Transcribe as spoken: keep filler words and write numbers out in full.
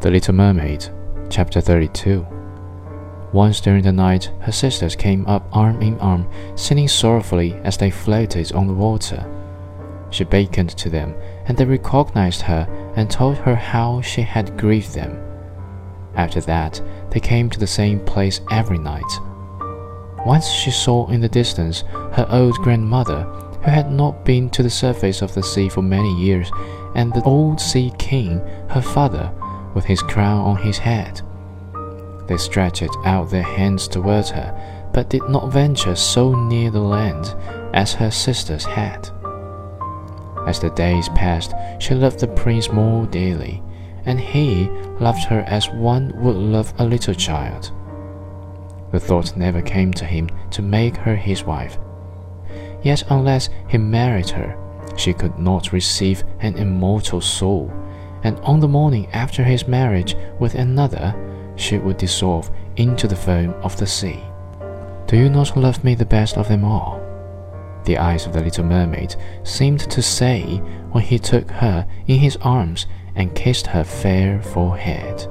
The Little Mermaid, Chapter thirty-two. Once during the night, her sisters came up arm in arm, singing sorrowfully as they floated on the water. She beckoned to them, and they recognized her and told her how she had grieved them. After that, they came to the same place every night. Once she saw in the distance her old grandmother, who had not been to the surface of the sea for many years, and the old sea king, her father, with his crown on his head. They stretched out their hands towards her, but did not venture so near the land as her sisters had. As the days passed, she loved the prince more dearly, and he loved her as one would love a little child. The thought never came to him to make her his wife. Yet unless he married her, she could not receive an immortal soul, and on the morning after his marriage with another, she would dissolve into the foam of the sea. Do you not love me the best of them all? The eyes of the little mermaid seemed to say when he took her in his arms and kissed her fair forehead.